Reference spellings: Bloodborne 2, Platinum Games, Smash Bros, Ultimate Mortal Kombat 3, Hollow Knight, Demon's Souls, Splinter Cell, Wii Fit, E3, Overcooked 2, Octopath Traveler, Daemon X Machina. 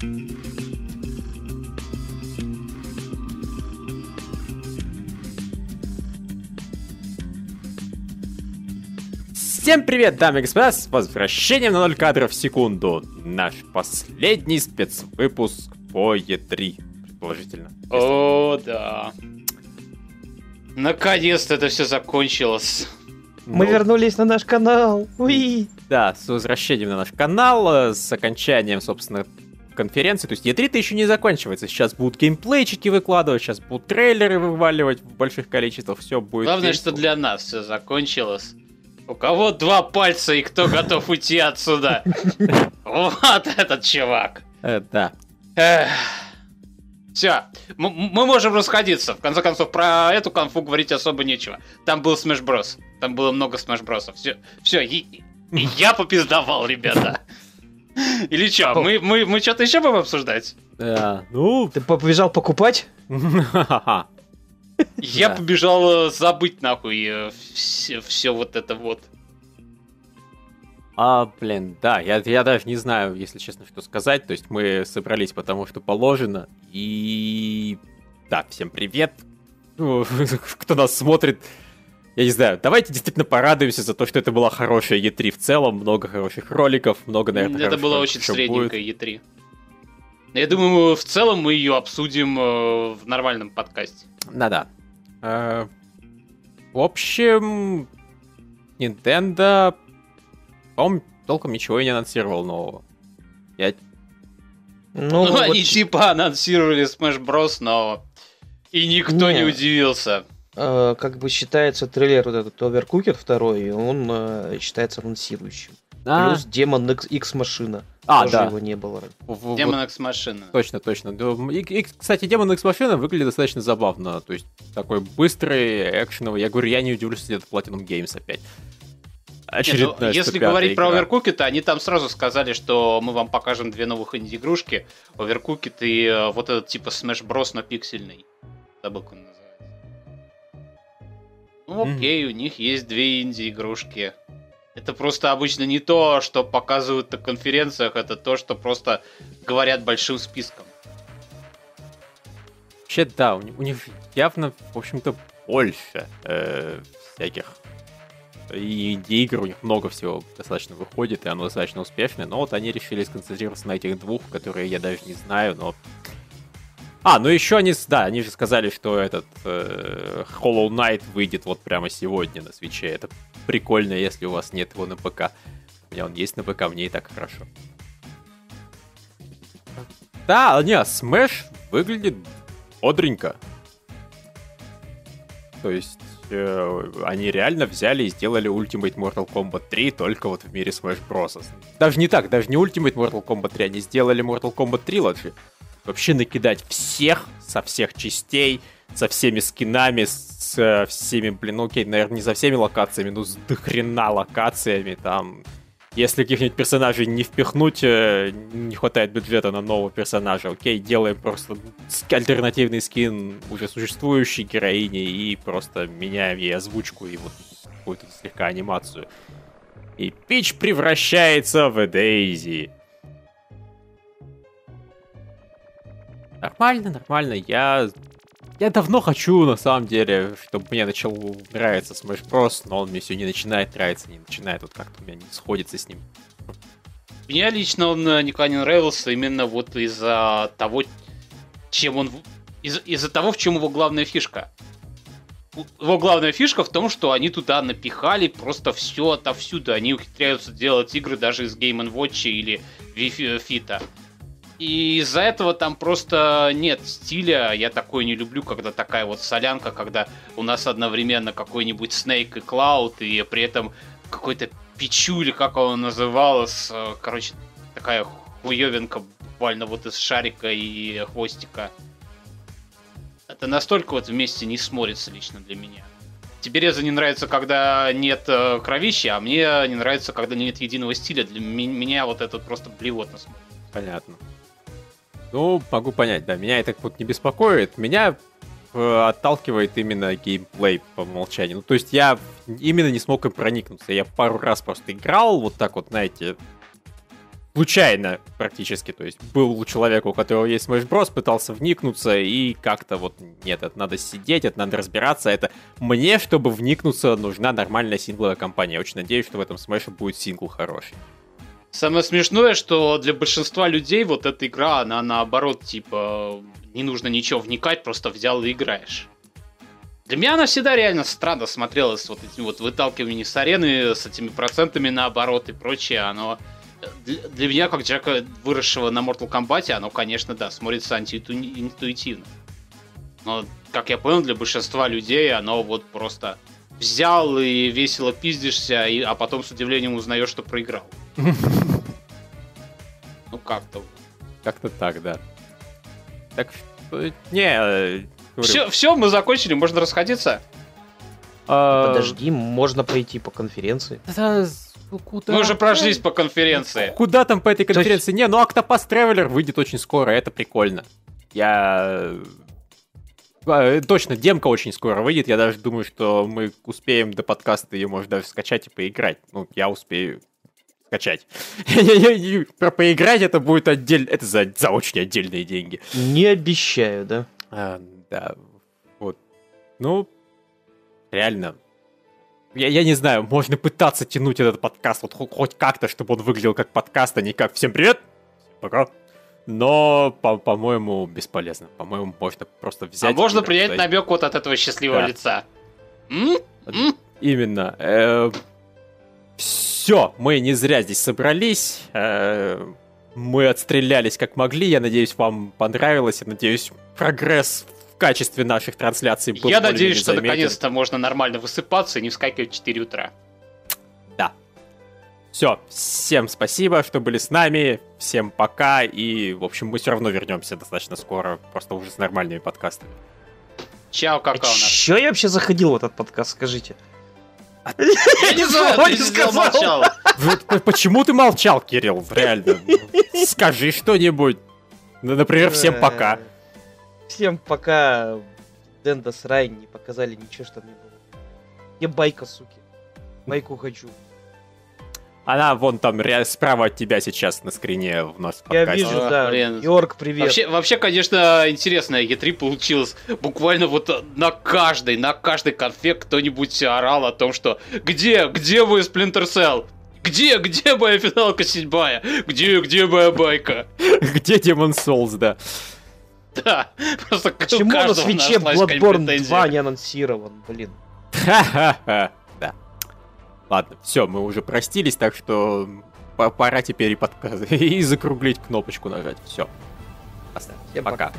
Всем привет, дамы и господа, с возвращением на 0 кадров в секунду. Наш последний спецвыпуск по E3, предположительно. О, да. Наконец-то это все закончилось. Мы вернулись на наш канал. Уи. Да, с возвращением на наш канал, с окончанием, собственно, конференции. То есть E3-то еще не заканчивается. Сейчас будут геймплейчики выкладывать, сейчас будут трейлеры вываливать в больших количествах. Все будет. Главное, что для нас все закончилось. У кого два пальца и кто готов уйти отсюда? Вот этот чувак. Да. Все, мы можем расходиться. В конце концов, про эту конфу говорить особо нечего. Там был Smash Bros. Там было много Smash Bros. Все, я попиздовал, ребята. Или что, мы что-то еще будем обсуждать? Да. Ну, ты побежал покупать? Я побежал забыть, нахуй, все вот это вот. Блин, да, я даже не знаю, если честно, что сказать. То есть мы собрались, потому что положено. И... Да, всем привет. Кто нас смотрит, я не знаю. Давайте действительно порадуемся за то, что это была хорошая E3 в целом. Много хороших роликов, много, наверное, это была очень средненькая E3. Я думаю, в целом мы ее обсудим в нормальном подкасте. Да-да. В общем, Nintendo, по-моему, толком ничего и не анонсировал нового. Ну вот... они типа анонсировали Smash Bros, но и никто не удивился. Как бы считается трейлер вот этот Overcooked 2, он считается анонсирующим. Да. Плюс Daemon X Machina. Тоже да. Его не было. Daemon X Machina. Точно. И, кстати, Daemon X Machina выглядит достаточно забавно. То есть такой быстрый, экшеновый. Я говорю, я не удивлюсь, если это Platinum Games опять. Очередная штука. Если говорить про Overcooked, они там сразу сказали, что мы вам покажем две новых инди-игрушки. Overcooked и вот этот типа Smash Bros, но пиксельный. Забыл, как он называется. Ну окей, у них есть две инди-игрушки. Это просто обычно не то, что показывают на конференциях, это то, что просто говорят большим списком. Вообще, да, у них явно, в общем-то, больше всяких инди-игр, у них много всего достаточно выходит, и оно достаточно успешное, но вот они решили сконцентрироваться на этих двух, которые я даже не знаю, но... ну еще они, да, они же сказали, что этот Hollow Knight выйдет вот прямо сегодня на Switch. Это прикольно, если у вас нет его на ПК. У меня он есть на ПК, мне и так хорошо. Да, не, Smash выглядит бодренько. То есть они реально взяли и сделали Ultimate Mortal Kombat 3 только вот в мире Smash Bros. Даже не так, даже не Ultimate Mortal Kombat 3, они сделали Mortal Kombat 3 лучше. Вообще накидать всех, со всех частей, со всеми скинами, со всеми, окей, наверное, не со всеми локациями, но с дохрена локациями, там, если каких-нибудь персонажей не впихнуть, не хватает бюджета на нового персонажа, окей, делаем просто альтернативный скин уже существующей героини и просто меняем ей озвучку и вот какую-то слегка анимацию. И Пич превращается в Дейзи. Нормально. Я давно хочу, на самом деле, чтобы мне начал нравиться Smash Bros, но он мне все не начинает нравиться, вот как-то у меня не сходится с ним. Мне лично он никогда не нравился именно вот из-за того, чем он... Из-за того, в чем его главная фишка. Его главная фишка в том, что они туда напихали просто все отовсюду. Они ухитряются делать игры даже из Game & Watch или Wii Fit. И из-за этого там просто нет стиля. Я такое не люблю, когда такая вот солянка, когда у нас одновременно какой-нибудь Снейк и Клауд, и при этом какой-то Пичуль, как его называлось, короче, такая хуёвинка буквально вот из шарика и хвостика. Это настолько вот вместе не смотрится лично для меня. Тебе Реза не нравится, когда нет кровища, а мне не нравится, когда нет единого стиля. Для меня вот это просто блевотно смотрится. Понятно. Ну, могу понять, да, меня это вот не беспокоит, меня отталкивает именно геймплей по умолчанию, ну, то есть я именно не смог им проникнуться, я пару раз просто играл вот так вот, знаете, случайно практически, то есть был человек, у которого есть Smash Bros, пытался вникнуться и как-то вот, нет, это надо сидеть, это надо разбираться, это мне, чтобы вникнуться, нужна нормальная сингловая кампания. Я очень надеюсь, что в этом Smash будет сингл хороший. Самое смешное, что для большинства людей вот эта игра, она наоборот, типа, не нужно ничего вникать, просто взял и играешь. Для меня она всегда реально странно смотрелась, вот этим вот выталкиванием с арены, с этими процентами наоборот и прочее, оно... Для меня, как человека, выросшего на Mortal Kombat, оно, конечно, да, смотрится антиинтуитивно. Но, как я понял, для большинства людей оно вот просто взял и весело пиздишься, а потом с удивлением узнаешь, что проиграл. Ну, как-то. Как-то так, да. Так что... Не... Все, мы закончили, можно расходиться. Подожди, можно пойти по конференции. Куда? Мы уже прошлись по конференции. Куда там по этой конференции? Не, ну Octopath Traveler выйдет очень скоро, это прикольно. Я... Точно, демка очень скоро выйдет. Я даже думаю, что мы успеем до подкаста ее, может, даже скачать и поиграть. Ну, я успею скачать. Про поиграть это будет отдельно... Это за очень отдельные деньги. Не обещаю, да? Да, вот. Ну, реально... Я не знаю, можно пытаться тянуть этот подкаст вот хоть как-то, чтобы он выглядел как подкаст, а не как «Всем привет! Пока!». Но, по-моему, бесполезно. По-моему, можно просто взять... А можно принять намек вот от этого счастливого лица. Именно. Все, мы не зря здесь собрались. Мы отстрелялись как могли. Я надеюсь, вам понравилось. Я надеюсь, прогресс... В качестве наших трансляций был. Я надеюсь, что наконец-то можно нормально высыпаться и не вскакивать в 4 утра. Да. Все. Всем спасибо, что были с нами. Всем пока. И, в общем, мы все равно вернемся достаточно скоро. Просто уже с нормальными подкастами. Чао, какао. Че я вообще заходил в этот подкаст, скажите? Я не знаю, ты сидел, молчал. Почему ты молчал, Кирилл? Реально. Скажи что-нибудь. Например, всем пока. Всем пока Дэнда с Рай не показали ничего, что мне было. Я байка, суки. Байку хочу. Она вон там справа от тебя сейчас на скрине в нас подкаст. Я вижу, да. Йорк, привет. Вообще, конечно, интересная E3 получилась. Буквально вот на каждой конфе кто-нибудь орал о том, что где вы, Splinter Cell? Где моя финалка седьмая? Где моя байка? Где Demon's Souls, да. Да, просто почему на свитче Bloodborne 2 не анонсирован, блин? Ха-ха-ха, да. Ладно, все, мы уже простились, так что пора теперь и закруглить кнопочку нажать. Все. Всем пока.